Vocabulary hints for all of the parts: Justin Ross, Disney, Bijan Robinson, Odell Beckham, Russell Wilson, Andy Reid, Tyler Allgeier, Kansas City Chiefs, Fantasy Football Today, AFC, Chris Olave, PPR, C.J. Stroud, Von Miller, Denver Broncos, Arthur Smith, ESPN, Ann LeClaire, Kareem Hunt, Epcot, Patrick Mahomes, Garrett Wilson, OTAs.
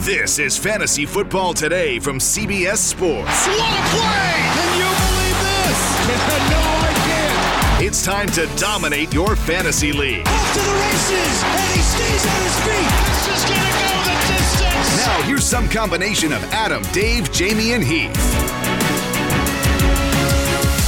This is Fantasy Football Today from CBS Sports. What a play! Can you believe this? No, I can't. It's time to dominate your fantasy league. Off to the races, and he stays on his feet. This is going to go the distance. Now here's some combination of Adam, Dave, Jamie, and Heath.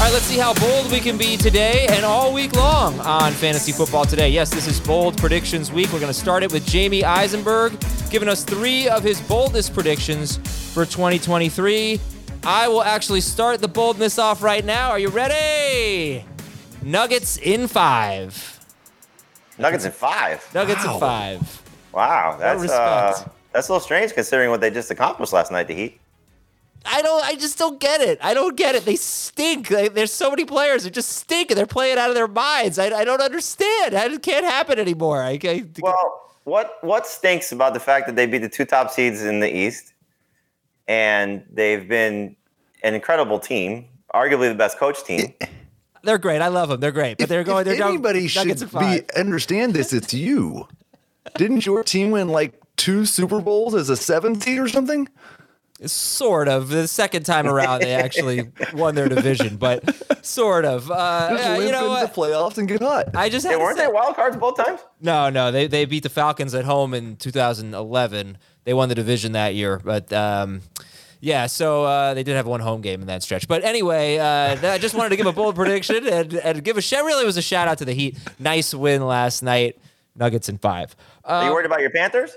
All right, let's see how bold we can be today and all week long on Fantasy Football Today. Yes, this is Bold Predictions Week. We're going to start it with Jamie Eisenberg, giving us three of his boldest predictions for 2023. I will actually start the boldness off right now. Are you ready? Nuggets in 5. Nuggets in 5? Nuggets in 5. Wow, that's a little strange considering what they just accomplished last night, the Heat. I just don't get it. I don't get it. They stink. There's so many players who just stink, and they're playing out of their minds. I don't understand. It can't happen anymore. What stinks about the fact that they beat the two top seeds in the East, and they've been an incredible team, arguably the best coach team. They're great. I love them. They're great. But they're going. If they're anybody should be understand this, it's you. Didn't your team win like 2 Super Bowls as a 7 seed or something? Sort of. The second time around, they actually won their division, but sort of. The playoffs and get hot. Weren't they wild cards both times? No. They beat the Falcons at home in 2011. They won the division that year, but they did have one home game in that stretch. But anyway, I just wanted to give a bold prediction and give a shout out to the Heat. Nice win last night. Nuggets in 5. Are you worried about your Panthers?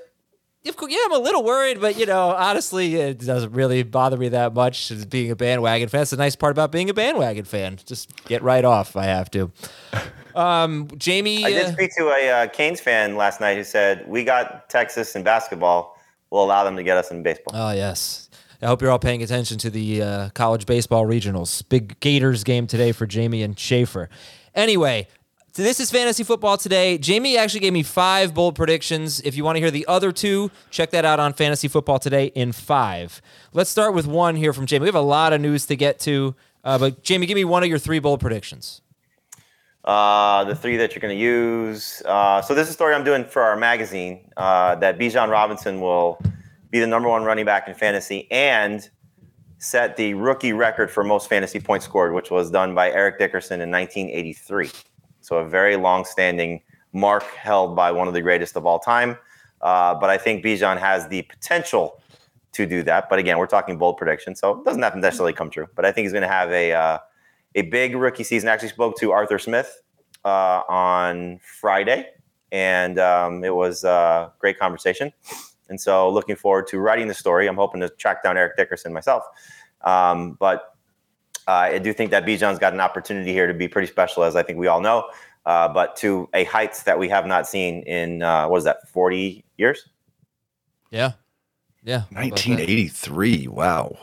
Yeah, I'm a little worried, but, honestly, it doesn't really bother me that much being a bandwagon fan. That's the nice part about being a bandwagon fan. Just get right off if I have to. Jamie? I did speak to a Canes fan last night who said, we got Texas in basketball. We'll allow them to get us in baseball. Oh, yes. I hope you're all paying attention to the college baseball regionals. Big Gators game today for Jamie and Schaefer. Anyway, so this is Fantasy Football Today. Jamie actually gave me 5 bold predictions. If you want to hear the other 2, check that out on Fantasy Football Today in 5. Let's start with 1 here from Jamie. We have a lot of news to get to, but Jamie, give me one of your 3 bold predictions. The 3 that you're going to use. So this is a story I'm doing for our magazine, that Bijan Robinson will be the number 1 running back in fantasy and set the rookie record for most fantasy points scored, which was done by Eric Dickerson in 1983. So a very long-standing mark held by one of the greatest of all time. But I think Bijan has the potential to do that. But again, we're talking bold prediction, so it doesn't have to necessarily come true. But I think he's going to have a big rookie season. I actually spoke to Arthur Smith on Friday, and it was a great conversation. And so looking forward to writing the story. I'm hoping to track down Eric Dickerson myself. But I do think that Bijan's got an opportunity here to be pretty special, as I think we all know, but to a heights that we have not seen in, 40 years? Yeah. Yeah. 1983. Wow.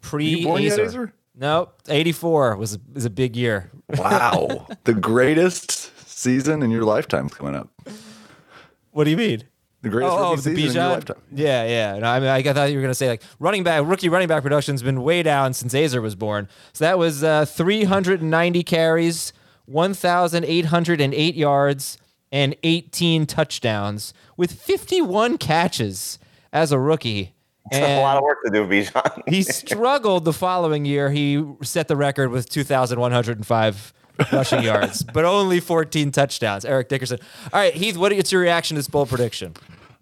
Pre-Easer. No, 84 is a big year. Wow. The greatest season in your lifetime's coming up. What do you mean? The greatest rookie season in your lifetime. Yeah, yeah. No, I mean, I thought you were going to say, like, rookie running back production's been way down since Azer was born. So that was 390 carries, 1,808 yards, and 18 touchdowns with 51 catches as a rookie. That's a lot of work to do, Bijan. He struggled the following year. He set the record with 2,105 rushing yards, but only 14 touchdowns. Eric Dickerson. All right, Heath, what's your reaction to this bold prediction?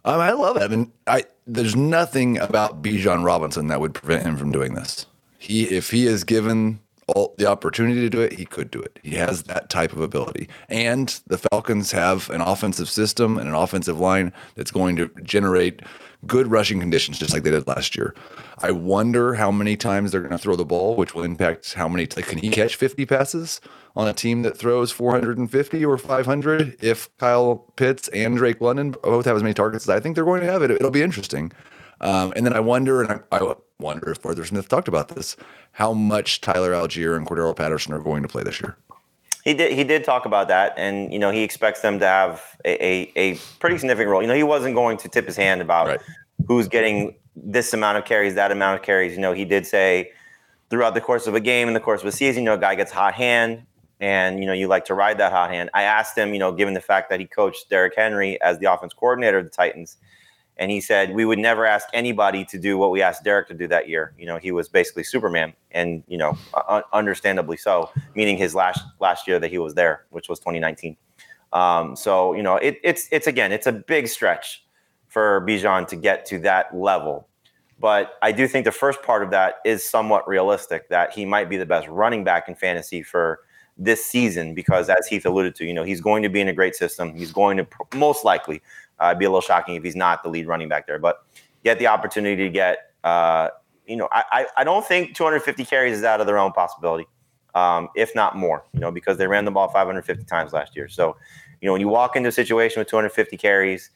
I love it. And there's nothing about Bijan Robinson that would prevent him from doing this. If he is given all the opportunity to do it, he could do it. He has that type of ability. And the Falcons have an offensive system and an offensive line that's going to generate good rushing conditions, just like they did last year. I wonder how many times they're going to throw the ball, which will impact how many. Can he catch 50 passes on a team that throws 450 or 500? If Kyle Pitts and Drake London both have as many targets as I think they're going to have, it'll be interesting. And then I wonder if Arthur Smith talked about this, how much Tyler Allgeier and Cordarrelle Patterson are going to play this year. He did talk about that, and he expects them to have a pretty significant role. He wasn't going to tip his hand about who's getting this amount of carries, that amount of carries. He did say throughout the course of a game, in the course of a season, a guy gets hot hand, and you like to ride that hot hand. I asked him, given the fact that he coached Derrick Henry as the offense coordinator of the Titans. And he said, we would never ask anybody to do what we asked Derek to do that year. He was basically Superman, and, understandably so, meaning his last year that he was there, which was 2019. So, it's again, it's a big stretch for Bijan to get to that level. But I do think the first part of that is somewhat realistic, that he might be the best running back in fantasy for this season, because as Heath alluded to, he's going to be in a great system. He's going to most likely it'd be a little shocking if he's not the lead running back there, but get the opportunity to get, I don't think 250 carries is out of the realm of possibility, if not more, because they ran the ball 550 times last year. So, when you walk into a situation with 250 carries,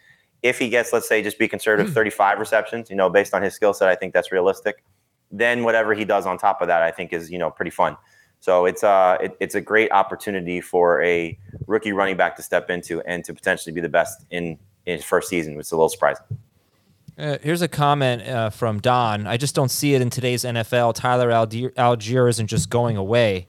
if he gets, let's say, just be conservative, 35 receptions, based on his skill set, I think that's realistic. Then whatever he does on top of that, I think is, pretty fun. So it's a great opportunity for a rookie running back to step into and to potentially be the best in his first season, which is a little surprising. Here's a comment from Don. I just don't see it in today's NFL. Tyler Allgeier isn't just going away.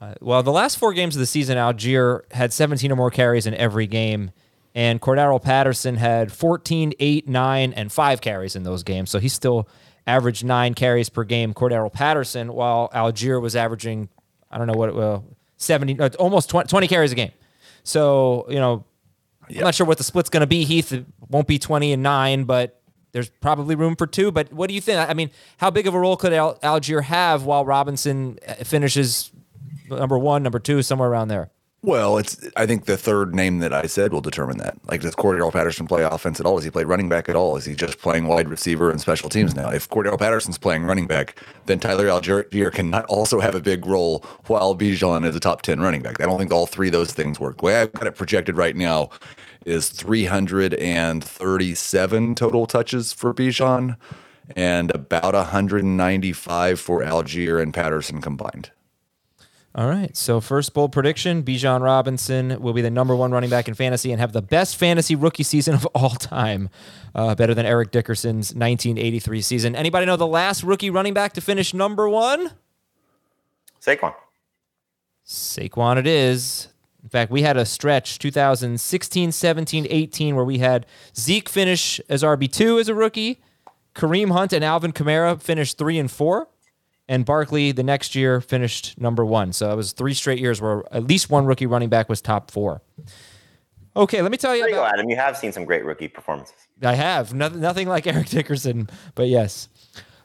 The last four games of the season, Allgeier had 17 or more carries in every game, and Cordarrelle Patterson had 14, 8, 9, and 5 carries in those games. So he still averaged 9 carries per game, Cordarrelle Patterson, while Allgeier was averaging, 20 carries a game. So, I'm not sure what the split's going to be, Heath. It won't be 20 and 9, but there's probably room for 2. But what do you think? I mean, how big of a role could Allgeier have while Robinson finishes number 1, number 2, somewhere around there? Well, I think the third name that I said will determine that. Like, does Cordarrelle Patterson play offense at all? Does he play running back at all? Is he just playing wide receiver and special teams now? If Cordarrelle Patterson's playing running back, then Tyler Allgeier cannot also have a big role while Bijan is a top 10 running back. I don't think all three of those things work. The way I've got it projected right now is 337 total touches for Bijan and about 195 for Allgeier and Patterson combined. All right, so first bold prediction, Bijan Robinson will be the number 1 running back in fantasy and have the best fantasy rookie season of all time, better than Eric Dickerson's 1983 season. Anybody know the last rookie running back to finish number 1? Saquon. Saquon it is. In fact, we had a stretch, 2016, 17, 18, where we had Zeke finish as RB2 as a rookie, Kareem Hunt and Alvin Kamara finished 3 and 4. And Barkley, the next year, finished number 1. So it was 3 straight years where at least one rookie running back was top 4. Okay, let me tell you about... There you go, Adam. You have seen some great rookie performances. I have. Nothing like Eric Dickerson, but yes.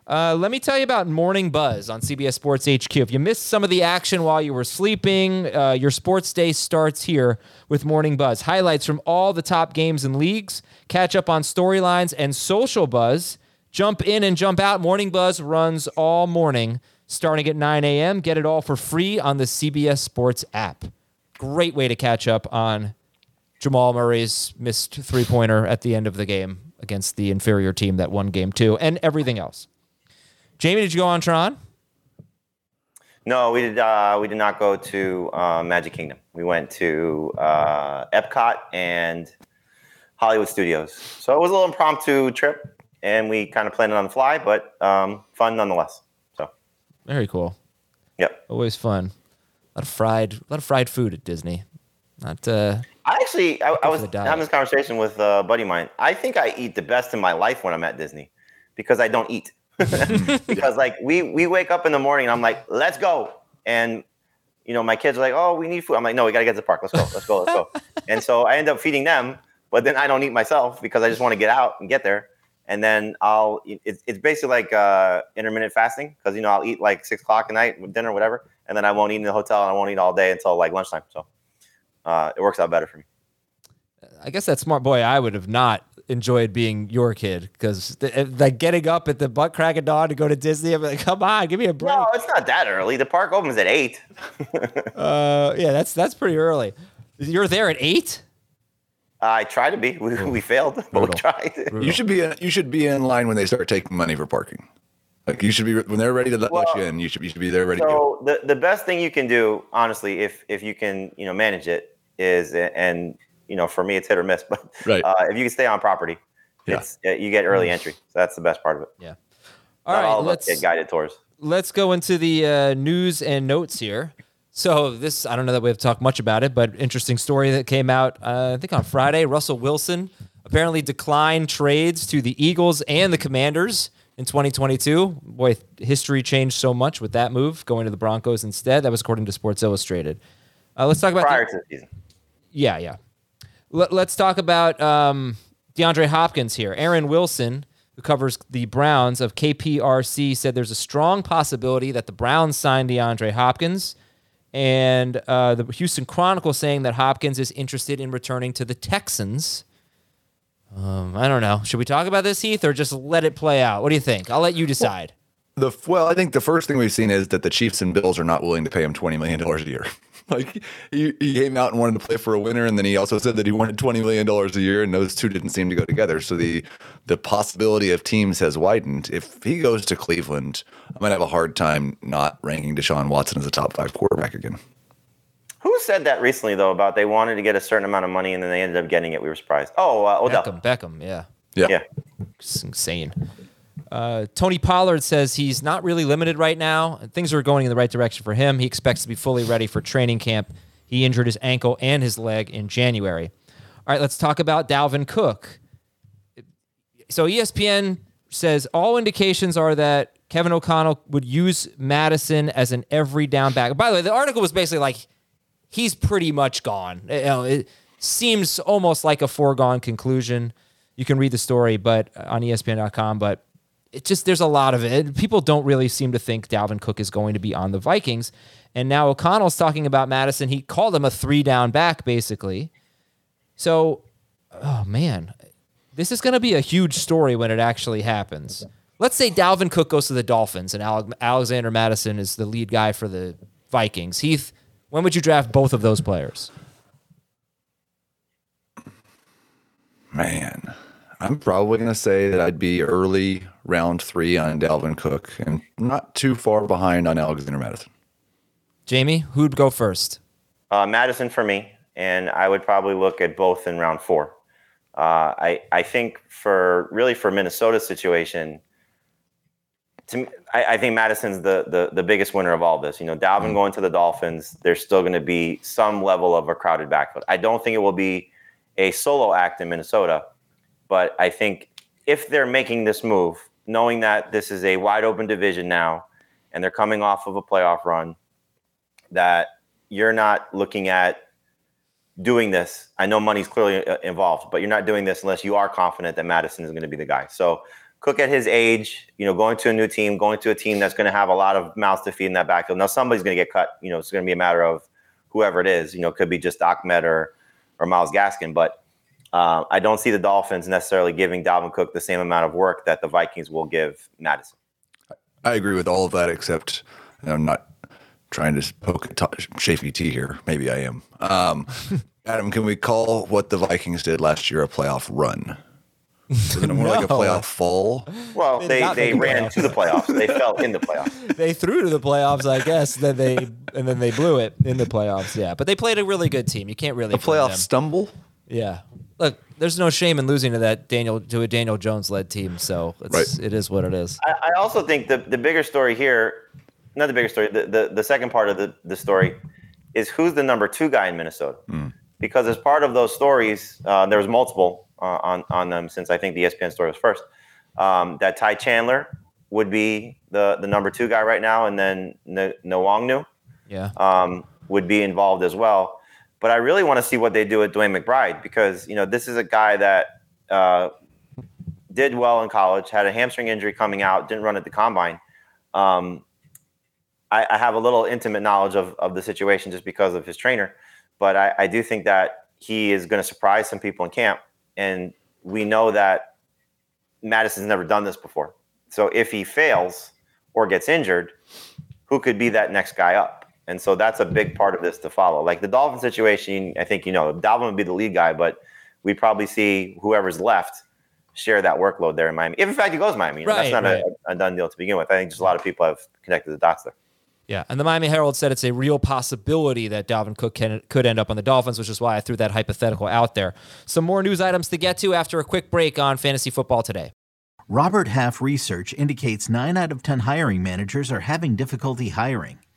Let me tell you about Morning Buzz on CBS Sports HQ. If you missed some of the action while you were sleeping, your sports day starts here with Morning Buzz. Highlights from all the top games and leagues, catch up on storylines and social buzz. Jump in and jump out. Morning Buzz runs all morning, starting at 9 a.m. Get it all for free on the CBS Sports app. Great way to catch up on Jamal Murray's missed three-pointer at the end of the game against the inferior team that won game two and everything else. Jamie, did you go on Tron? No, we did not go to Magic Kingdom. We went to Epcot and Hollywood Studios. So it was a little impromptu trip, and we kind of planned it on the fly, but fun nonetheless. So very cool. Yep, always fun. A lot of fried food at Disney. Not. I was having this conversation with a buddy of mine. I think I eat the best in my life when I'm at Disney because I don't eat. Because like we wake up in the morning and I'm like, let's go. And you know, my kids are like, oh, we need food. I'm like, no, we gotta get to the park. Let's go. And so I end up feeding them, but then I don't eat myself because I just want to get out and get there. And then it's basically like intermittent fasting because you know I'll eat like 6 o'clock at night with dinner, whatever, and then I won't eat in the hotel and I won't eat all day until like lunchtime. So it works out better for me. I guess that's smart, boy. I would have not enjoyed being your kid because like getting up at the butt crack of dawn to go to Disney. I'm like, come on, give me a break. No, it's not that early. The park opens at 8. Yeah, that's pretty early. You're there at 8. I try to be. We failed, but brutal. We tried. Brutal. You should be in line when they start taking money for parking. Like you should be when they're ready to let you in. You should be there ready. So the best thing you can do, honestly, if you can manage it is and. You know, for me, it's hit or miss. But right. If you can stay on property, you get early entry. So that's the best part of it. Yeah. All right, let's get guided tours. Let's go into the news and notes here. So this, I don't know that we have talked much about it, but interesting story that came out, I think on Friday. Russell Wilson apparently declined trades to the Eagles and the Commanders in 2022. Boy, history changed so much with that move, going to the Broncos instead. That was according to Sports Illustrated. Let's talk about prior to the season. Yeah. Let's talk about DeAndre Hopkins here. Aaron Wilson, who covers the Browns of KPRC, said there's a strong possibility that the Browns signed DeAndre Hopkins, and the Houston Chronicle saying that Hopkins is interested in returning to the Texans. I don't know. Should we talk about this, Heath, or just let it play out? What do you think? I'll let you decide. Well, I think the first thing we've seen is that the Chiefs and Bills are not willing to pay him $20 million a year. Like he came out and wanted to play for a winner, and then he also said that he wanted $20 million a year, and those two didn't seem to go together. So the possibility of teams has widened. If he goes to Cleveland, I'm going to have a hard time not ranking Deshaun Watson as a top 5 quarterback again. Who said that recently, though, about they wanted to get a certain amount of money, and then they ended up getting it? We were surprised. Oh, Odell. Beckham, yeah. It's insane. Tony Pollard says he's not really limited right now. Things are going in the right direction for him. He expects to be fully ready for training camp. He injured his ankle and his leg in January. All right, let's talk about Dalvin Cook. So ESPN says all indications are that Kevin O'Connell would use Madison as an every down back. By the way, the article was basically like, he's pretty much gone. It seems almost like a foregone conclusion. You can read the story on ESPN.com, but it just, there's a lot of it. People don't really seem to think Dalvin Cook is going to be on the Vikings. And now O'Connell's talking about Madison. He called him a 3-down back, basically. So, oh, man, this is going to be a huge story when it actually happens. Let's say Dalvin Cook goes to the Dolphins and Alexander Madison is the lead guy for the Vikings. Heath, when would you draft both of those players? Man, I'm probably going to say that I'd be early round 3 on Dalvin Cook and not too far behind on Alexander Madison. Jamie, who'd go first? Madison for me, and I would probably look at both in round 4. I think for Minnesota's situation, I think Madison's the biggest winner of all this. You know, Dalvin going to the Dolphins, there's still going to be some level of a crowded backfield. I don't think it will be a solo act in Minnesota, but I think if they're making this move, knowing that this is a wide open division now and they're coming off of a playoff run, that you're not looking at doing this. I know money's clearly involved, but you're not doing this unless you are confident that Madison is going to be the guy. So Cook at his age, going to a new team, going to a team that's going to have a lot of mouths to feed in that backfield. Now somebody's going to get cut. It's going to be a matter of whoever it is. It could be just Ahmed or Myles Gaskin, but I don't see the Dolphins necessarily giving Dalvin Cook the same amount of work that the Vikings will give Madison. I agree with all of that, except I'm not trying to poke Chafee T here. Maybe I am. Adam, can we call what the Vikings did last year a playoff run? Isn't it more like a playoff fall? Well, they ran to the playoffs. They fell in the playoffs. They threw to the playoffs, I guess. Then they blew it in the playoffs. Yeah, but they played a really good team. You can't really stumble. Yeah, look, there's no shame in losing to a Daniel Jones-led team. So it is what it is. I also think the bigger story here, not the bigger story, the second part of the story is who's the number two guy in Minnesota. Mm. Because as part of those stories, there was multiple on them since I think the ESPN story was first, that Ty Chandler would be the number two guy right now, and then Nwangwu would be involved as well. But I really want to see what they do with Dwayne McBride because, this is a guy that did well in college, had a hamstring injury coming out, didn't run at the combine. I have a little intimate knowledge of the situation just because of his trainer. But I do think that he is going to surprise some people in camp. And we know that Madison's never done this before. So if he fails or gets injured, who could be that next guy up? And so that's a big part of this to follow. Like the Dolphin situation, I think, Dalvin would be the lead guy, but we probably see whoever's left share that workload there in Miami. If, in fact, he goes to Miami. That's not a done deal to begin with. I think just a lot of people have connected the dots there. Yeah, and the Miami Herald said it's a real possibility that Dalvin Cook could end up on the Dolphins, which is why I threw that hypothetical out there. Some more news items to get to after a quick break on Fantasy Football Today. Robert Half research indicates 9 out of 10 hiring managers are having difficulty hiring.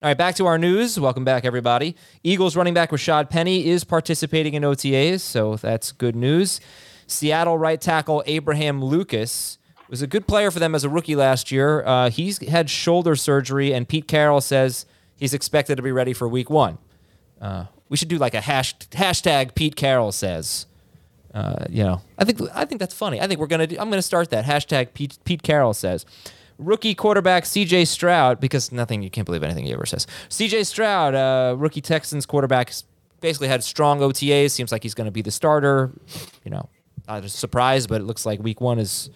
All right, back to our news. Welcome back, everybody. Eagles running back Rashad Penny is participating in OTAs, so that's good news. Seattle right tackle Abraham Lucas was a good player for them as a rookie last year. He's had shoulder surgery, and Pete Carroll says he's expected to be ready for week one. We should do like a hashtag Pete Carroll says. I think that's funny. I think I'm gonna start that hashtag Pete Carroll says. Rookie quarterback C.J. Stroud, because you can't believe anything he ever says. C.J. Stroud, rookie Texans quarterback, basically had strong OTAs. Seems like he's going to be the starter. Not a surprise, but it looks like week one is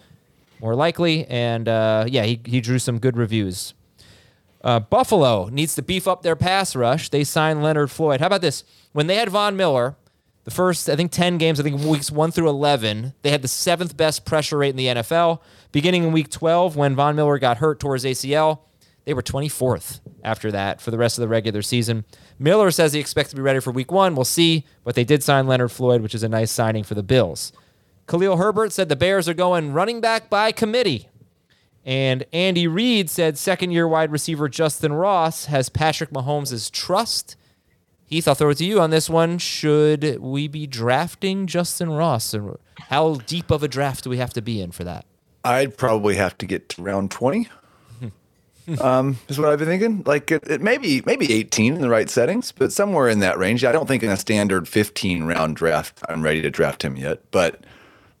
more likely. And, he drew some good reviews. Buffalo needs to beef up their pass rush. They signed Leonard Floyd. How about this? When they had Von Miller, the first, 10 games, weeks 1 through 11, they had the 7th best pressure rate in the NFL. Beginning in week 12, when Von Miller got hurt towards ACL, they were 24th after that for the rest of the regular season. Miller says he expects to be ready for week 1. We'll see, but they did sign Leonard Floyd, which is a nice signing for the Bills. Khalil Herbert said the Bears are going running back by committee. And Andy Reid said second-year wide receiver Justin Ross has Patrick Mahomes' trust. Heath, I'll throw it to you on this one. Should we be drafting Justin Ross? How deep of a draft do we have to be in for that? I'd probably have to get to round 20, is what I've been thinking. Like it maybe 18 in the right settings, but somewhere in that range. I don't think in a standard 15-round draft I'm ready to draft him yet, but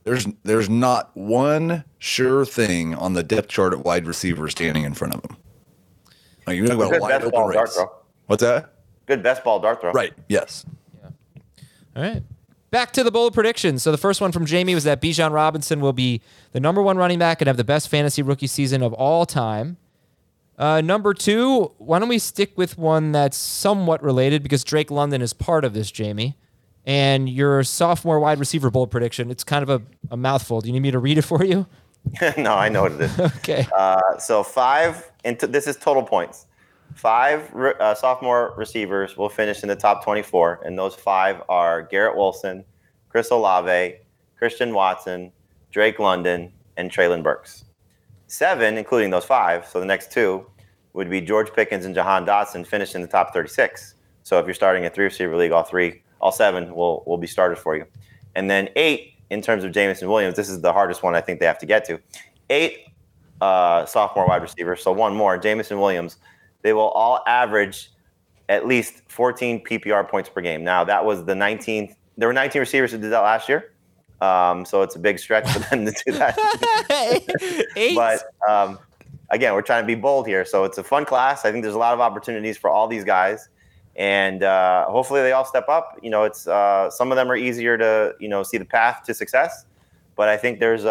there's not one sure thing on the depth chart at wide receiver standing in front of him. Like, you're talking about a wide open race. What's that? Good best ball dart throw. Right, yes. Yeah. All right. Back to the bold predictions. So the first one from Jamie was that Bijan Robinson will be the number one running back and have the best fantasy rookie season of all time. Number two, why don't we stick with one that's somewhat related because Drake London is part of this, Jamie. And your sophomore wide receiver bold prediction, it's kind of a mouthful. Do you need me to read it for you? No, I know what it is. Okay. So five, and this is total points. Five sophomore receivers will finish in the top 24, and those five are Garrett Wilson, Chris Olave, Christian Watson, Drake London, and Treylon Burks. Seven, including those five, so the next two, would be George Pickens and Jahan Dotson finished in the top 36. So if you're starting a three-receiver league, all seven will be starters for you. And then eight, in terms of Jameson Williams, this is the hardest one I think they have to get to. Eight sophomore wide receivers, so one more, Jameson Williams. They will all average at least 14 PPR points per game. Now, that was the 19th. There were 19 receivers who did that last year, so it's a big stretch for them to do that. But, again, we're trying to be bold here, so it's a fun class. I think there's a lot of opportunities for all these guys, and hopefully they all step up. You know, it's some of them are easier to, you know, see the path to success, but I think there's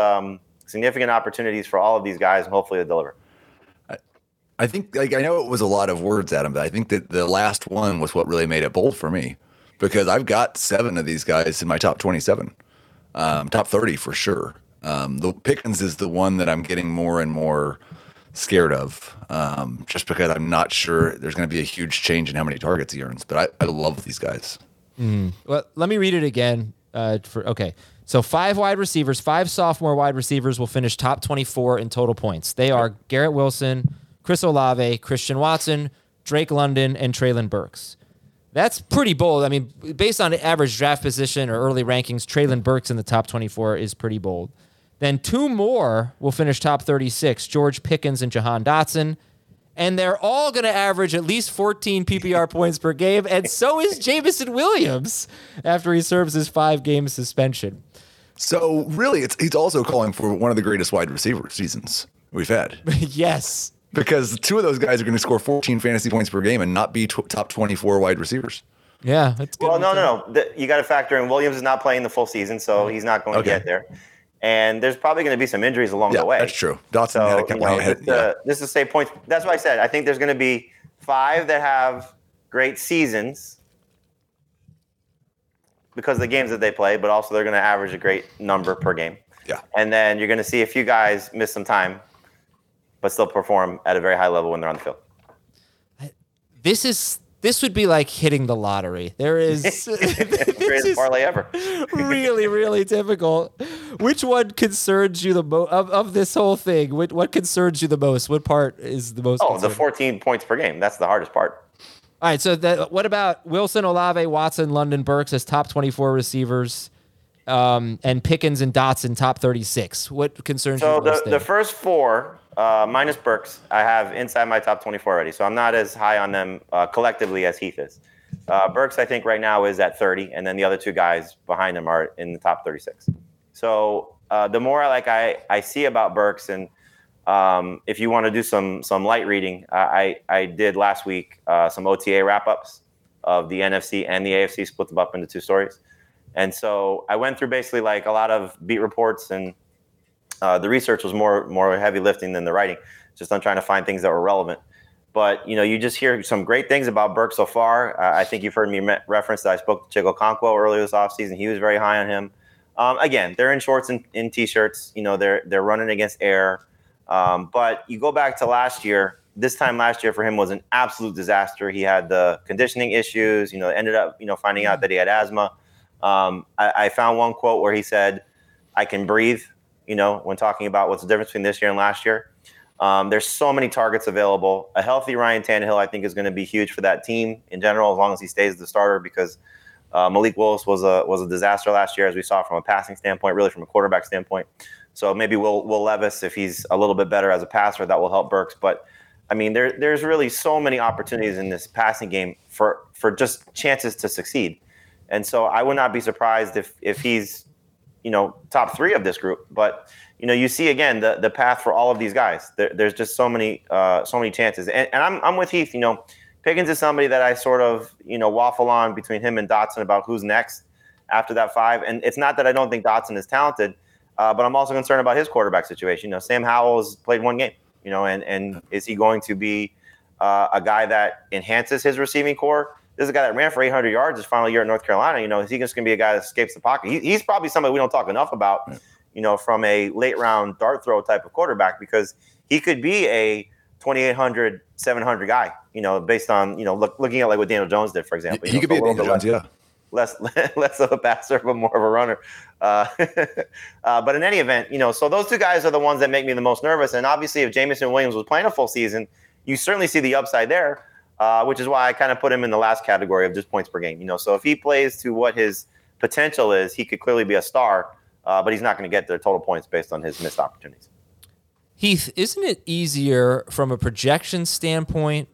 significant opportunities for all of these guys, and hopefully they'll deliver. I think, like, I know it was a lot of words, Adam, but I think that the last one was what really made it bold for me, because I've got seven of these guys in my top 27, top 30 for sure. The Pickens is the one that I'm getting more and more scared of, just because I'm not sure there's going to be a huge change in how many targets he earns. But I love these guys. Mm. Well, let me read it again. Okay. So five sophomore wide receivers will finish top 24 in total points. They are Garrett Wilson, Chris Olave, Christian Watson, Drake London, and Treylon Burks. That's pretty bold. I mean, based on average draft position or early rankings, Treylon Burks in the top 24 is pretty bold. Then two more will finish top 36, George Pickens and Jahan Dotson. And they're all going to average at least 14 PPR points per game, and so is Jameson Williams after he serves his five-game suspension. So, really, he's also calling for one of the greatest wide receiver seasons we've had. Yes. Because two of those guys are going to score 14 fantasy points per game and not be top 24 wide receivers. Yeah. That's good. Well, no. You got to factor in Williams is not playing the full season, so he's not going to get there. And there's probably going to be some injuries along the way. That's true. Dotson had a couple of hits. This is save points. That's why I said I think there's going to be five that have great seasons because of the games that they play, but also they're going to average a great number per game. Yeah. And then you're going to see a few guys miss some time, but still perform at a very high level when they're on the field. This would be like hitting the lottery. There is greatest parlay ever. Really, really difficult. Which one concerns you the most of this whole thing? What concerns you the most? What part is the most? Oh, the 14 points per game. That's the hardest part. All right. So what about Wilson, Olave, Watson, London, Burks as top 24 receivers? And Pickens and Dotson top 36. What concerns you the most? So the first four, minus Burks, I have inside my top 24 already. So I'm not as high on them collectively as Heath is. Burks, I think, right now is at 30, and then the other two guys behind him are in the top 36. So the more I see about Burks, and if you want to do some light reading, I did last week some OTA wrap-ups of the NFC and the AFC, split them up into two stories. And so I went through basically like a lot of beat reports, and the research was more heavy lifting than the writing, just on trying to find things that were relevant. But, you know, you just hear some great things about Burke so far. I think you've heard me reference that I spoke to Chigokonkwo earlier this offseason. He was very high on him. Again, they're in shorts and in T-shirts. You know, they're running against air. But you go back to last year. This time last year for him was an absolute disaster. He had the conditioning issues, you know, ended up, you know, finding out that he had asthma. I found one quote where he said, "I can breathe," you know, when talking about what's the difference between this year and last year. There's so many targets available. A healthy Ryan Tannehill, I think, is going to be huge for that team in general, as long as he stays the starter, because Malik Willis was a disaster last year, as we saw from a passing standpoint, really from a quarterback standpoint. So maybe Will Levis, if he's a little bit better as a passer, that will help Burks. But I mean, there's really so many opportunities in this passing game for just chances to succeed. And so I would not be surprised if he's, you know, top three of this group. But, you know, you see, again, the path for all of these guys. There's just so many chances. And I'm with Heath. You know, Pickens is somebody that I sort of, waffle on between him and Dotson about who's next after that five. And it's not that I don't think Dotson is talented, but I'm also concerned about his quarterback situation. Sam Howell has played one game, and is he going to be a guy that enhances his receiving core? This is a guy that ran for 800 yards his final year at North Carolina. Is he just going to be a guy that escapes the pocket? He's probably somebody we don't talk enough about, from a late-round dart throw type of quarterback, because he could be a 2,800, 700 guy, based on, looking at like what Daniel Jones did, for example. He could be a Daniel Jones, less of a passer, but more of a runner. But in any event, so those two guys are the ones that make me the most nervous. And obviously, if Jameson Williams was playing a full season, you certainly see the upside there, which is why I kind of put him in the last category of just points per game. So if he plays to what his potential is, he could clearly be a star, but he's not going to get their total points based on his missed opportunities. Heath, isn't it easier from a projection standpoint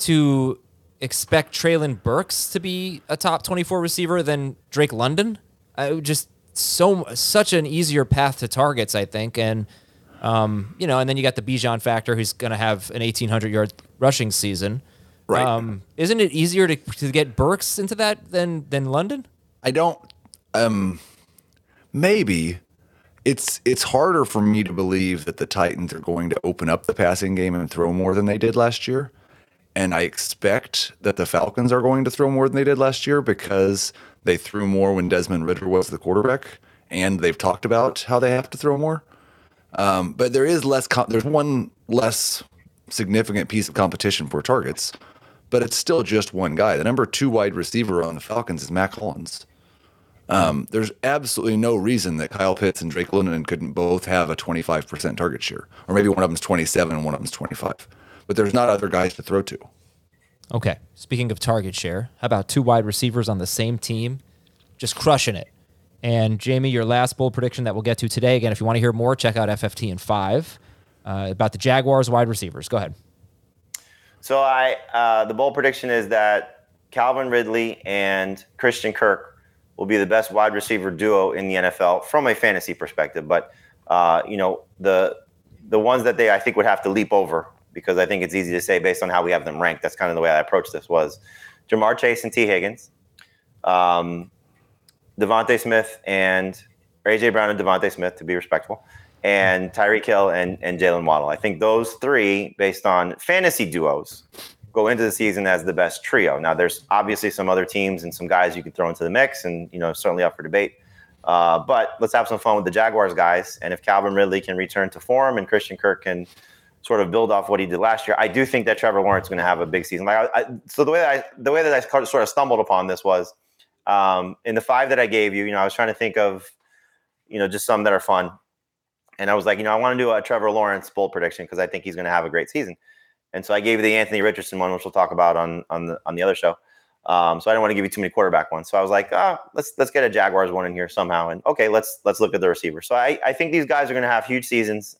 to expect Treylon Burks to be a top 24 receiver than Drake London? Such an easier path to targets, I think. And, and then you got the Bijan factor, who's going to have an 1,800-yard rushing season. Right. Isn't it easier to get Burks into that than London? I don't. Maybe. It's harder for me to believe that the Titans are going to open up the passing game and throw more than they did last year. And I expect that the Falcons are going to throw more than they did last year, because they threw more when Desmond Ridder was the quarterback, and they've talked about how they have to throw more. But there is less. There's one less significant piece of competition for targets, but it's still just one guy. The number 2 wide receiver on the Falcons is Mac Hollins. There's absolutely no reason that Kyle Pitts and Drake London couldn't both have a 25% target share, or maybe one of them's 27 and one of them's 25. But there's not other guys to throw to. Okay. Speaking of target share, how about 2 wide receivers on the same team? Just crushing it. And, Jamie, your last bold prediction that we'll get to today. Again, if you want to hear more, check out FFT and 5 about the Jaguars wide receivers. Go ahead. So the bold prediction is that Calvin Ridley and Christian Kirk will be the best wide receiver duo in the NFL from a fantasy perspective. But, the ones that they, I think, would have to leap over, because I think it's easy to say based on how we have them ranked. That's kind of the way I approached this was Jamar Chase and Tee Higgins, Devontae Smith and A.J. Brown and Devontae Smith, to be respectful, and Tyreek Hill and Jalen Waddle. I think those three, based on fantasy duos, go into the season as the best trio. Now, there's obviously some other teams and some guys you could throw into the mix and, certainly up for debate. But let's have some fun with the Jaguars guys. And if Calvin Ridley can return to form and Christian Kirk can – sort of build off what he did last year, I do think that Trevor Lawrence is going to have a big season. So the way that I sort of stumbled upon this was in the 5 that I gave you. I was trying to think of just some that are fun, and I was like, I want to do a Trevor Lawrence bold prediction because I think he's going to have a great season. And so I gave you the Anthony Richardson one, which we'll talk about on the other show. So I don't want to give you too many quarterback ones. So I was like, let's get a Jaguars one in here somehow. And okay, let's look at the receiver. So I think these guys are going to have huge seasons.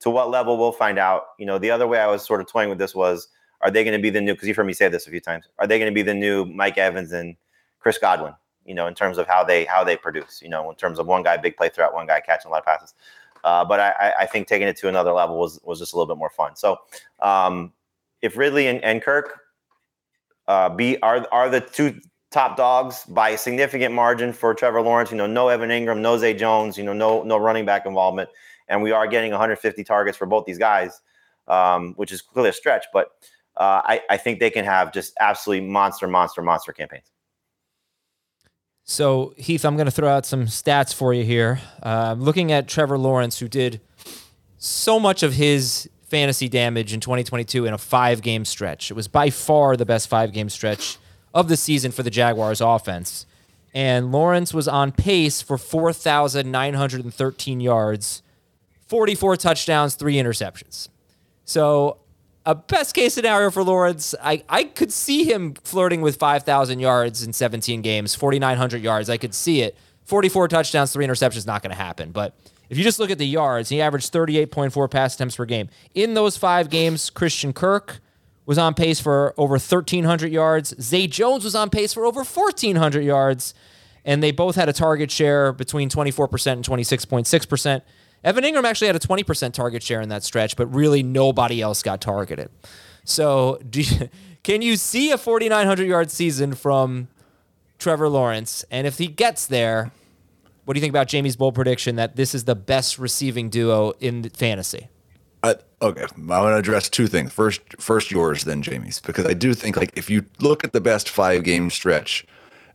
To what level, we'll find out. The other way I was sort of toying with this was, are they going to be the new, because you've heard me say this a few times, are they going to be the new Mike Evans and Chris Godwin, in terms of how they produce, in terms of one guy, big play throughout, one guy catching a lot of passes. But I think taking it to another level was just a little bit more fun. So if Ridley and Kirk are the 2 top dogs by a significant margin for Trevor Lawrence, no Evan Ingram, no Zay Jones, no running back involvement, and we are getting 150 targets for both these guys, which is clearly a stretch. But I think they can have just absolutely monster campaigns. So, Heath, I'm going to throw out some stats for you here. Looking at Trevor Lawrence, who did so much of his fantasy damage in 2022 in a 5-game stretch. It was by far the best 5-game stretch of the season for the Jaguars offense. And Lawrence was on pace for 4,913 yards, 44 touchdowns, 3 interceptions. So a best-case scenario for Lawrence, I could see him flirting with 5,000 yards in 17 games, 4,900 yards. I could see it. 44 touchdowns, 3 interceptions, not going to happen. But if you just look at the yards, he averaged 38.4 pass attempts per game. In those 5 games, Christian Kirk was on pace for over 1,300 yards. Zay Jones was on pace for over 1,400 yards. And they both had a target share between 24% and 26.6%. Evan Ingram actually had a 20% target share in that stretch, but really nobody else got targeted. So Can you see a 4,900-yard season from Trevor Lawrence? And if he gets there, what do you think about Jamie's bold prediction that this is the best receiving duo in fantasy? Okay, I'm going to address two things. First yours, then Jamie's, because I do think, like, if you look at the best five-game stretch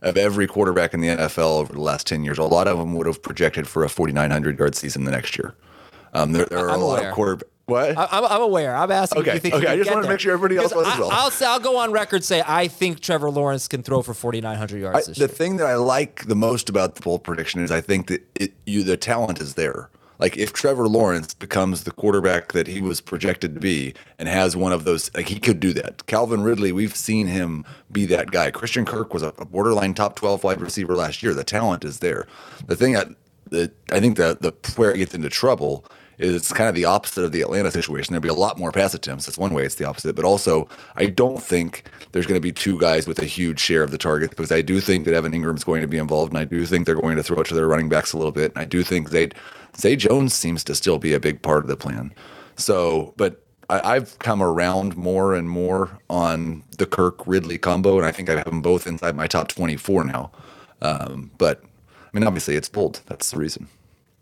of every quarterback in the NFL over the last 10 years, a lot of them would have projected for a 4,900-yard season the next year. There are a lot of quarterbacks. What? I'm aware. I'm asking. Okay. If you think okay. I just want to make sure everybody else was as well. I'll go on record say I think Trevor Lawrence can throw for 4,900 yards. The thing that I like the most about the bold prediction is I think that the talent is there. Like if Trevor Lawrence becomes the quarterback that he was projected to be and has one of those, like he could do that. Calvin Ridley, we've seen him be that guy. Christian Kirk was a borderline top 12 wide receiver last year. The talent is there. The thing that I think that where it gets into trouble. It's kind of the opposite of the Atlanta situation. There'll be a lot more pass attempts. That's one way it's the opposite. But also, I don't think there's going to be two guys with a huge share of the target because I do think that Evan Ingram's going to be involved, and I do think they're going to throw it to their running backs a little bit. And I do think Zay Jones seems to still be a big part of the plan. So, but I've come around more and more on the Kirk-Ridley combo, and I think I have them both inside my top 24 now. But, I mean, obviously it's bold. That's the reason.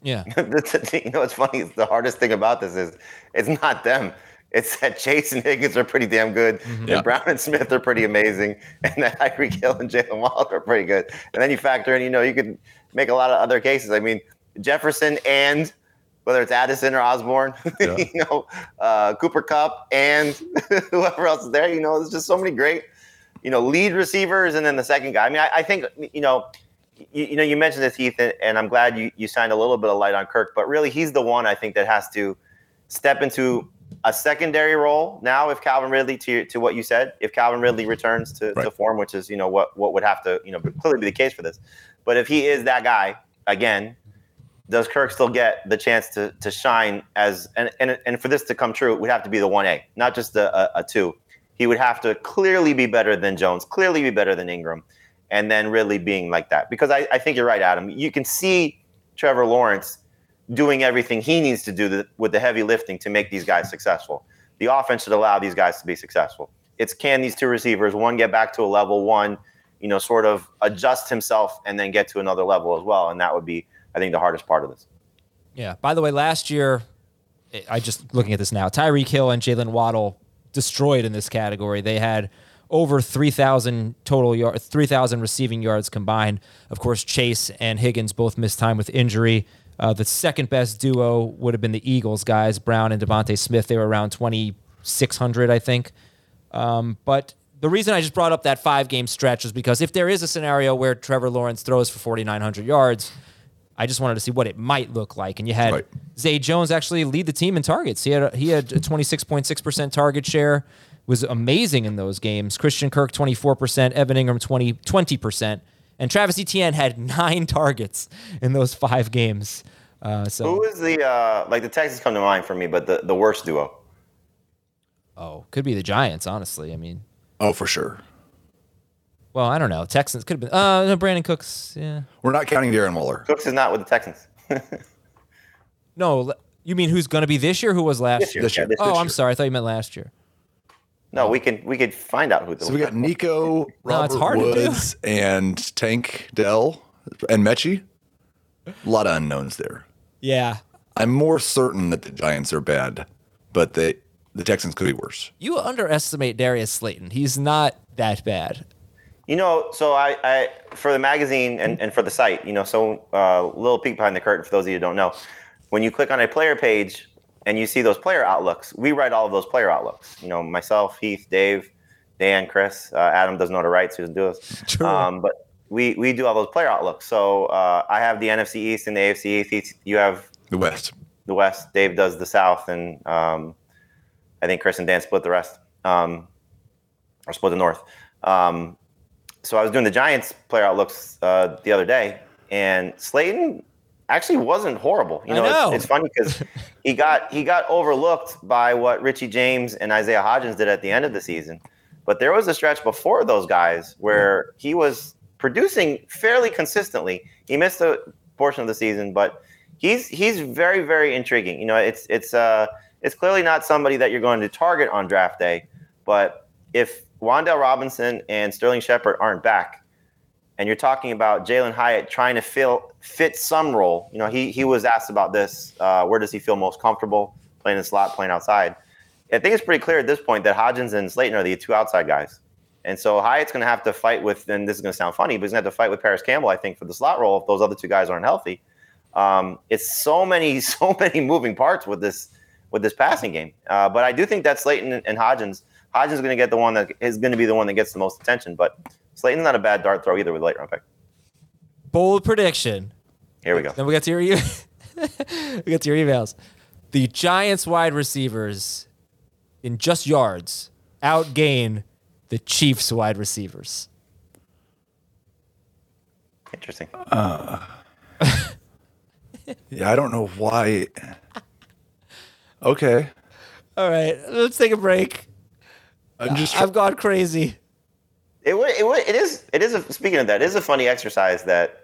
Yeah. You know what's funny? The hardest thing about this is it's not them. It's that Chase and Higgins are pretty damn good. Mm-hmm. Yeah. And Brown and Smith are pretty amazing. And that Tyreek Hill and Jalen Waddle are pretty good. And then you factor in, you could make a lot of other cases. I mean, Jefferson and whether it's Addison or Osborne, yeah. Cooper Kupp and whoever else is there, there's just so many great, lead receivers and then the second guy. I mean, I think, you mentioned this, Heath, and I'm glad you shined a little bit of light on Kirk, but really he's the one I think that has to step into a secondary role now if Calvin Ridley, to what you said, if Calvin Ridley returns to form, which is, what would have to, clearly be the case for this. But if he is that guy, again, does Kirk still get the chance to shine as – and for this to come true, it would have to be the 1A, not just a 2. He would have to clearly be better than Jones, clearly be better than Ingram. And then really being like that. Because I think you're right, Adam. You can see Trevor Lawrence doing everything he needs to do with the heavy lifting to make these guys successful. The offense should allow these guys to be successful. It's can these two receivers, one get back to a level, one, sort of adjust himself and then get to another level as well. And that would be, I think, the hardest part of this. Yeah. By the way, last year, I just looking at this now, Tyreek Hill and Jalen Waddle destroyed in this category. They had over 3,000 total yards, 3,000 receiving yards combined. Of course, Chase and Higgins both missed time with injury. The second best duo would have been the Eagles guys, Brown and Devontae Smith. They were around 2,600, I think. But the reason I just brought up that five-game stretch is because if there is a scenario where Trevor Lawrence throws for 4,900 yards, I just wanted to see what it might look like. And you had Zay Jones actually lead the team in targets. He had a 26.6% target share. Was amazing in those games. Christian Kirk, 24%. Evan Ingram, 20%. And Travis Etienne had 9 targets in those 5 games. Who is the Texans come to mind for me, but the worst duo? Oh, could be the Giants, honestly. I mean. Oh, for sure. Well, I don't know. Texans could have been. No, Brandon Cooks, yeah. We're not counting Darren Waller. Cooks is not with the Texans. No, you mean who's going to be this year? Who was last year? This year. I'm sorry. I thought you meant last year. No, we could find out who. So we got Nico, Robert Woods, and Tank Dell, and Mechie. A lot of unknowns there. Yeah, I'm more certain that the Giants are bad, but the Texans could be worse. You underestimate Darius Slayton. He's not that bad. So I for the magazine and for the site, so a little peek behind the curtain for those of you who don't know, when you click on a player page. And you see those player outlooks. We write all of those player outlooks. Myself, Heath, Dave, Dan, Chris. Adam doesn't know how to write, so he doesn't do this. True. But we do all those player outlooks. So I have the NFC East and the AFC East. Heath, you have the West. The West. Dave does the South, and I think Chris and Dan split the rest, or split the North. So I was doing the Giants player outlooks the other day, and Slayton actually wasn't horrible. It's funny because he got overlooked by what Richie James and Isaiah Hodgins did at the end of the season. But there was a stretch before those guys where he was producing fairly consistently. He missed a portion of the season, but he's very, very intriguing. It's clearly not somebody that you're going to target on draft day, but if Wan'Dale Robinson and Sterling Shepard aren't back, and you're talking about Jalen Hyatt trying to fit some role. You know, he was asked about this. Where does he feel most comfortable, playing in the slot, playing outside? I think it's pretty clear at this point that Hodgins and Slayton are the two outside guys. And so Hyatt's going to have to fight with, and this is going to sound funny, but he's going to have to fight with Paris Campbell, I think, for the slot role if those other two guys aren't healthy. It's so many moving parts with this passing game. But I do think that Slayton and Hodgins, Hodgins going to get the one that is going to be the one that gets the most attention. But Slayton's not a bad dart throw either with a late round pick. Bold prediction. Here we go. Then we got to your emails. The Giants wide receivers in just yards outgain the Chiefs wide receivers. Interesting. Yeah, I don't know why. Okay. All right, let's take a break. I've gone crazy. It is, speaking of that, it is a funny exercise that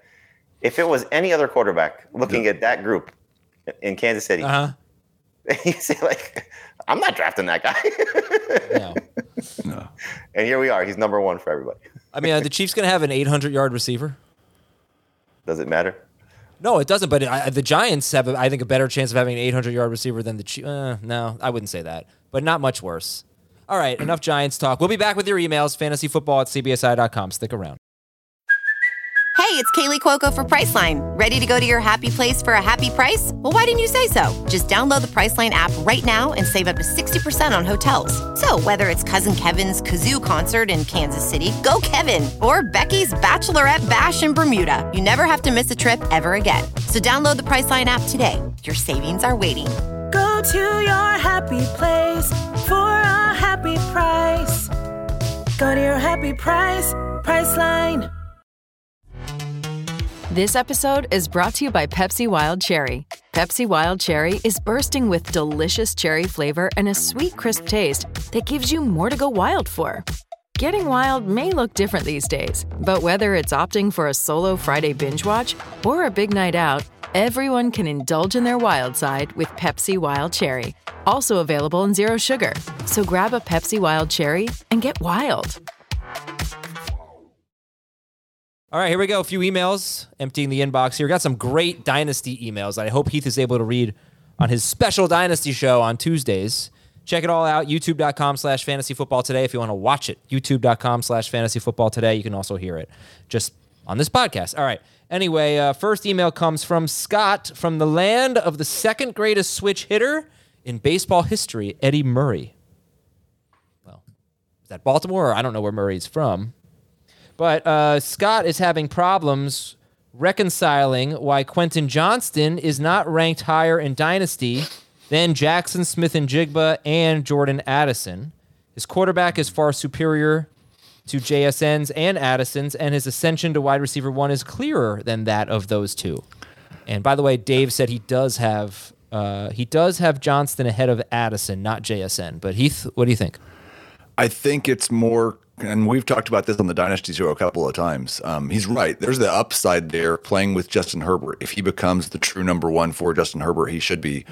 if it was any other quarterback looking at that group in Kansas City, you say, like, I'm not drafting that guy. No. And here we are. He's number one for everybody. I mean, are the Chiefs going to have an 800-yard receiver? Does it matter? No, it doesn't. But the Giants have, I think, a better chance of having an 800-yard receiver than the Chiefs. No, I wouldn't say that. But not much worse. All right, enough Giants talk. We'll be back with your emails, fantasyfootball@cbsi.com. Stick around. Hey, it's Kaylee Cuoco for Priceline. Ready to go to your happy place for a happy price? Well, why didn't you say so? Just download the Priceline app right now and save up to 60% on hotels. So whether it's Cousin Kevin's Kazoo Concert in Kansas City, go Kevin, or Becky's Bachelorette Bash in Bermuda, you never have to miss a trip ever again. So download the Priceline app today. Your savings are waiting. Go to your happy place for a happy price. Go to your happy price, Priceline. This episode is brought to you by Pepsi Wild Cherry. Pepsi Wild Cherry is bursting with delicious cherry flavor and a sweet, crisp taste that gives you more to go wild for. Getting wild may look different these days, but whether it's opting for a solo Friday binge watch or a big night out, everyone can indulge in their wild side with Pepsi Wild Cherry, also available in Zero Sugar. So grab a Pepsi Wild Cherry and get wild. All right, here we go. A few emails, emptying the inbox here. We got some great Dynasty emails that I hope Heath is able to read on his special Dynasty show on Tuesdays. Check it all out, youtube.com/fantasyfootballtoday. If you want to watch it, youtube.com/fantasyfootballtoday. You can also hear it just on this podcast. All right. Anyway, first email comes from Scott from the land of the second greatest switch hitter in baseball history, Eddie Murray. Well, is that Baltimore? Or I don't know where Murray's from. But Scott is having problems reconciling why Quentin Johnston is not ranked higher in Dynasty than Jackson Smith-Njigba and Jordan Addison. His quarterback is far superior to JSN's and Addison's, and his ascension to wide receiver one is clearer than that of those two. And by the way, Dave said he does have Johnston ahead of Addison, not JSN. But Heath, what do you think? I think it's more... And we've talked about this on the Dynasty Show a couple of times. He's right. There's the upside there playing with Justin Herbert. If he becomes the true number one for Justin Herbert, he should be.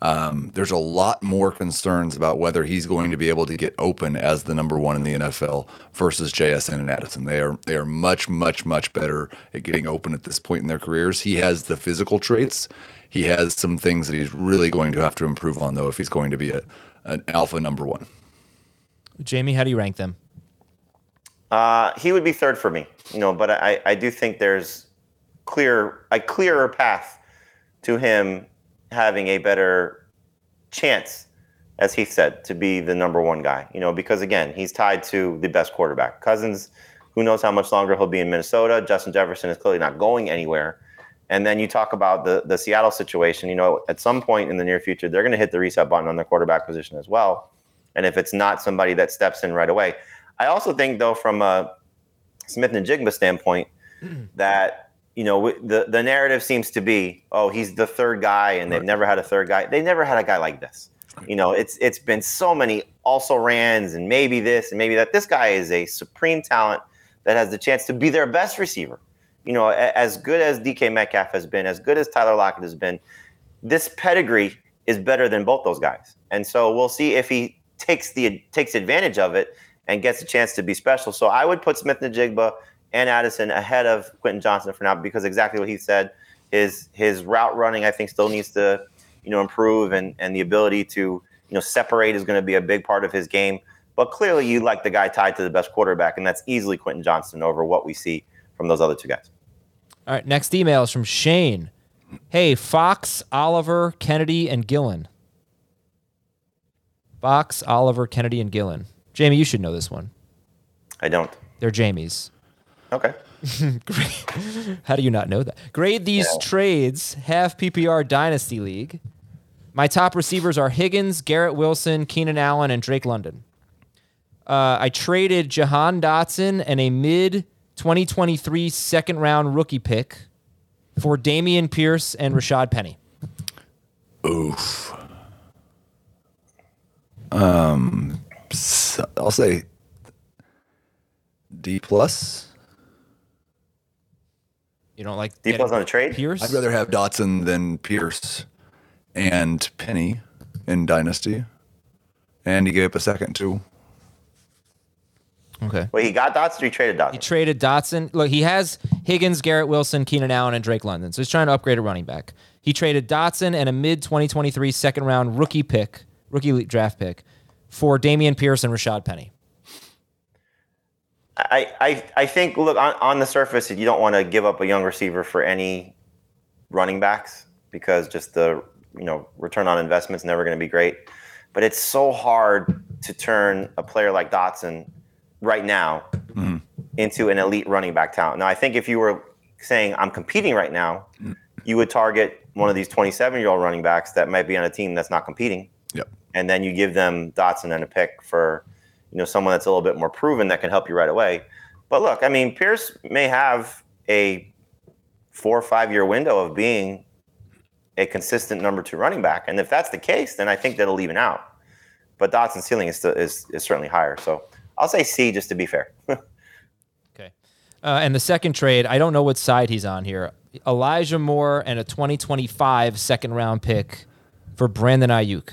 There's a lot more concerns about whether he's going to be able to get open as the number one in the NFL versus JSN and Addison. They are much, much, much better at getting open at this point in their careers. He has the physical traits. He has some things that he's really going to have to improve on, though, if he's going to be an alpha number one. Jamie, how do you rank them? He would be third for me, but I do think there's a clearer path to him having a better chance, as Heath said, to be the number one guy, because, again, he's tied to the best quarterback. Cousins, who knows how much longer he'll be in Minnesota. Justin Jefferson is clearly not going anywhere. And then you talk about the Seattle situation. At some point in the near future, they're going to hit the reset button on their quarterback position as well. And if it's not somebody that steps in right away. I also think, though, from a Smith-Njigba standpoint, that the narrative seems to be, oh, he's the third guy, and they've never had a third guy. They never had a guy like this. It's been so many also-rans and maybe this and maybe that. This guy is a supreme talent that has the chance to be their best receiver. As good as DK Metcalf has been, as good as Tyler Lockett has been, this pedigree is better than both those guys. And so we'll see if he takes advantage of it and gets a chance to be special. So I would put Smith-Njigba and Addison ahead of Quentin Johnson for now, because exactly what he said is his route running, I think, still needs to, improve, and the ability to, separate is going to be a big part of his game. But clearly you like the guy tied to the best quarterback, and that's easily Quentin Johnson over what we see from those other two guys. All right, next email is from Shane. Hey, Fox, Oliver, Kennedy, and Gillen. Fox, Oliver, Kennedy, and Gillen. Jamie, you should know this one. I don't. They're Jamie's. Okay. Great. How do you not know that? Grade these trades, half PPR Dynasty League. My top receivers are Higgins, Garrett Wilson, Keenan Allen, and Drake London. I traded Jahan Dotson and a mid-2023 second-round rookie pick for Dameon Pierce and Rashad Penny. Oof. So I'll say D+. You don't like D+ on a trade? Pierce? I'd rather have Dotson than Pierce and Penny in Dynasty. And he gave up a second, too. Okay. Well, he got Dotson or he traded Dotson? He traded Dotson. Look, he has Higgins, Garrett Wilson, Keenan Allen, and Drake London. So he's trying to upgrade a running back. He traded Dotson and a mid-2023 second-round rookie draft pick, for Dameon Pierce and Rashad Penny. I think, look, on the surface, you don't want to give up a young receiver for any running backs, because just the return on investment's never going to be great. But it's so hard to turn a player like Dotson right now into an elite running back talent. Now, I think if you were saying I'm competing right now, you would target one of these 27-year-old running backs that might be on a team that's not competing. Yep. And then you give them Dotson and a pick for, someone that's a little bit more proven that can help you right away. But look, I mean, Pierce may have a 4 or 5 year window of being a consistent number 2 running back. And if that's the case, then I think that'll even out. But Dotson's ceiling is certainly higher. So I'll say C just to be fair. Okay. And the second trade, I don't know what side he's on here. Elijah Moore and a 2025 second round pick for Brandon Ayuk.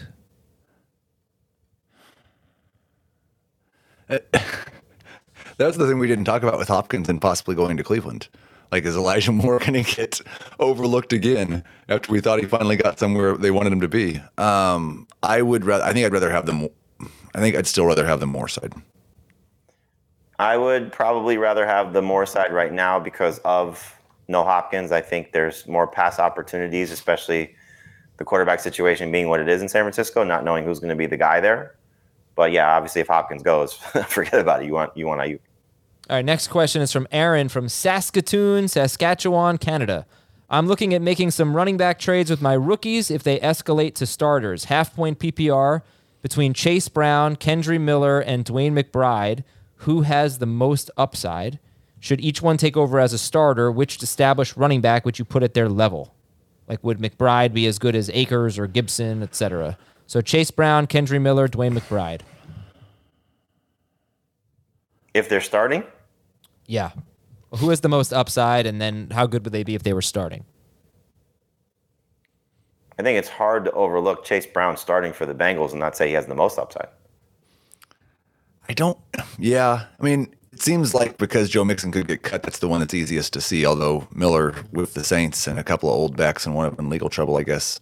That's the thing we didn't talk about with Hopkins and possibly going to Cleveland. Like, is Elijah Moore going to get overlooked again after we thought he finally got somewhere they wanted him to be? I'd still rather have the Moore side. I would probably rather have the Moore side right now because of no Hopkins. I think there's more pass opportunities, especially the quarterback situation being what it is in San Francisco, not knowing who's going to be the guy there. But yeah, obviously, if Hopkins goes, forget about it. You want Ayuk. All right. Next question is from Aaron from Saskatchewan, Canada. I'm looking at making some running back trades with my rookies if they escalate to starters. Half point PPR between Chase Brown, Kendry Miller, and Dwayne McBride. Who has the most upside? Should each one take over as a starter? Which established running back would you put at their level? Like, would McBride be as good as Akers or Gibson, etc.? So Chase Brown, Kendry Miller, Dwayne McBride. If they're starting? Yeah. Well, who has the most upside, and then how good would they be if they were starting? I think it's hard to overlook Chase Brown starting for the Bengals and not say he has the most upside. It seems like because Joe Mixon could get cut, that's the one that's easiest to see, although Miller with the Saints and a couple of old backs and one of them in legal trouble, I guess.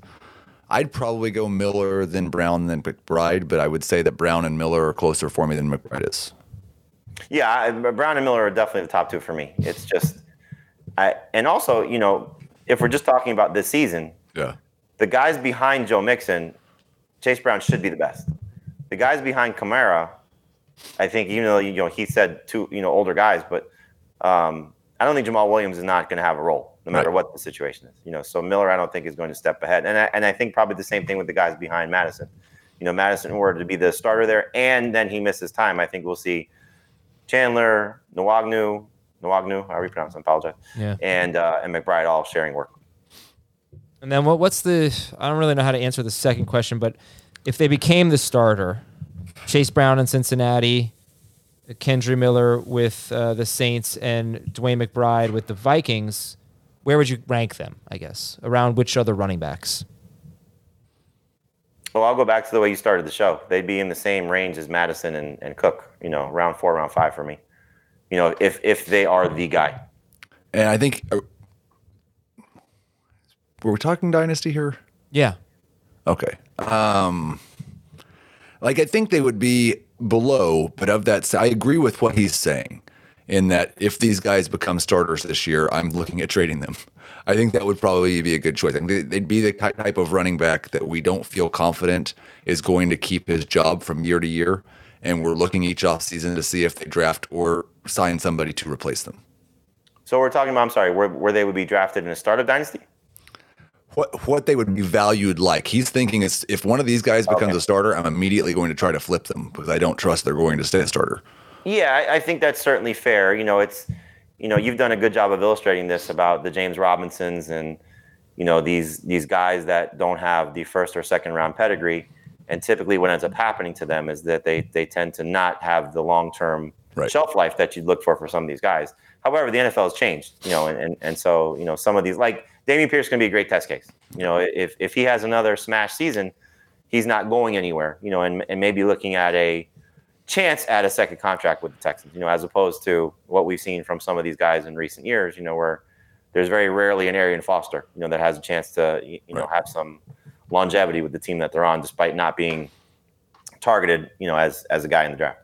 I'd probably go Miller, then Brown, then McBride, but I would say that Brown and Miller are closer for me than McBride is. Yeah, Brown and Miller are definitely the top two for me. It's just, if we're just talking about this season, the guys behind Joe Mixon, Chase Brown should be the best. The guys behind Kamara, I think, even though he said two, older guys, but I don't think Jamal Williams is not going to have a role. No matter what the situation is, So Miller, I don't think is going to step ahead, and I think probably the same thing with the guys behind Madison. Madison were to be the starter there, and then he misses time. I think we'll see Chandler, Nwagnu, however you pronounce it, I apologize, and McBride all sharing work. And then what's the? I don't really know how to answer the second question, but if they became the starter, Chase Brown in Cincinnati, Kendry Miller with the Saints, and Dwayne McBride with the Vikings. Where would you rank them, I guess, around which other running backs? Well, I'll go back to the way you started the show. They'd be in the same range as Madison and Cook, you know, round 4, round 5 for me. You know, if they are the guy. And I think, were we talking dynasty here? Yeah. Okay. Like, I think they would be below, but of that, I agree with what he's saying in that if these guys become starters this year, I'm looking at trading them. I think that would probably be a good choice. I think they'd be the type of running back that we don't feel confident is going to keep his job from year to year, and we're looking each offseason to see if they draft or sign somebody to replace them. So we're talking about, I'm sorry, where they would be drafted in a startup dynasty? What they would be valued like. He's thinking is if one of these guys becomes a starter, I'm immediately going to try to flip them because I don't trust they're going to stay a starter. Yeah, I think that's certainly fair. You know, it's, you know, you've done a good job of illustrating this about the James Robinsons and, you know, these guys that don't have the first or second round pedigree. And typically what ends up happening to them is that they tend to not have the long-term shelf life that you'd look for some of these guys. However, the NFL has changed, you know, and so, you know, some of these, like, Dameon Pierce can be a great test case. You know, if he has another smash season, he's not going anywhere, you know, and maybe looking at a chance at a second contract with the Texans, you know, as opposed to what we've seen from some of these guys in recent years, you know, where there's very rarely an Arian Foster, you know, that has a chance to, you know, have some longevity with the team that they're on, despite not being targeted, you know, as a guy in the draft.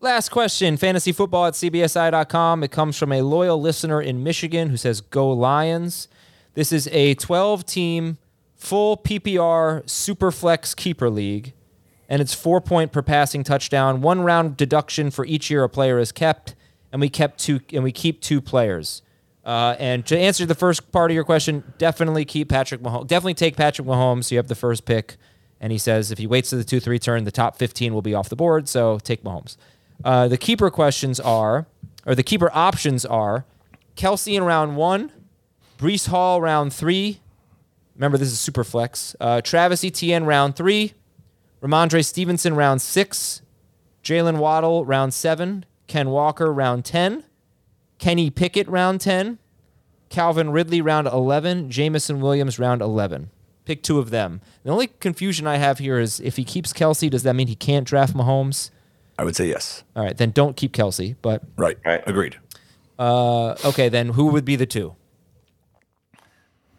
Last question, fantasyfootball at cbsi.com. It comes from a loyal listener in Michigan who says, go Lions. This is a 12-team, full PPR, super flex keeper league, and it's 4 point per passing touchdown, 1 round deduction for each year a player is kept, and we keep 2 players. And to answer the first part of your question, definitely keep Patrick Mahomes. Definitely take Patrick Mahomes. So you have the first pick, and he says if he waits to the 2-3 turn, the top 15 will be off the board, so take Mahomes. The keeper questions are, or the keeper options are, Kelsey in round 1, Breece Hall round 3. Remember, this is super flex. Travis Etienne round 3, Ramondre Stevenson round 6, Jalen Waddle round 7, Ken Walker round 10, Kenny Pickett round 10, Calvin Ridley round 11, Jameson Williams round 11. Pick 2 of them. The only confusion I have here is if he keeps Kelsey, does that mean he can't draft Mahomes? I would say yes. All right, then don't keep Kelsey. But right, agreed. Okay, then who would be the 2?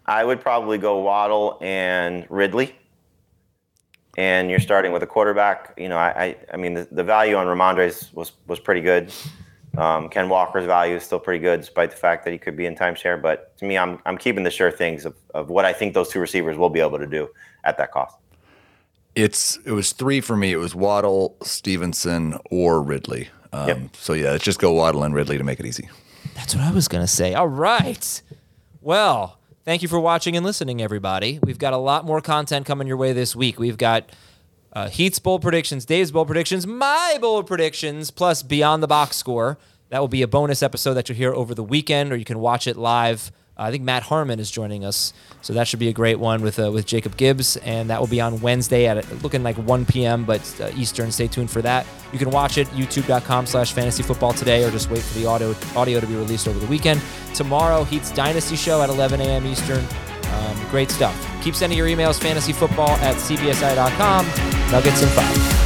I would probably go Waddle and Ridley. And you're starting with a quarterback. You know, I mean, the value on Ramondre's was pretty good. Ken Walker's value is still pretty good, despite the fact that he could be in timeshare. But to me, I'm keeping the sure things of what I think those 2 receivers will be able to do at that cost. It was 3 for me. It was Waddle, Stevenson, or Ridley. So, yeah, let's just go Waddle and Ridley to make it easy. That's what I was going to say. All right. Well, thank you for watching and listening, everybody. We've got a lot more content coming your way this week. We've got Heat's bold predictions, Dave's bold predictions, my bold predictions, plus Beyond the Box Score. That will be a bonus episode that you'll hear over the weekend, or you can watch it live. I think Matt Harmon is joining us, so that should be a great one with Jacob Gibbs, and that will be on Wednesday at looking like 1 p.m., but Eastern. Stay tuned for that. You can watch it, youtube.com/fantasyfootballtoday, or just wait for the audio to be released over the weekend. Tomorrow, Heat's Dynasty Show at 11 a.m. Eastern. Great stuff. Keep sending your emails, fantasyfootball@cbsi.com. Nuggets in 5.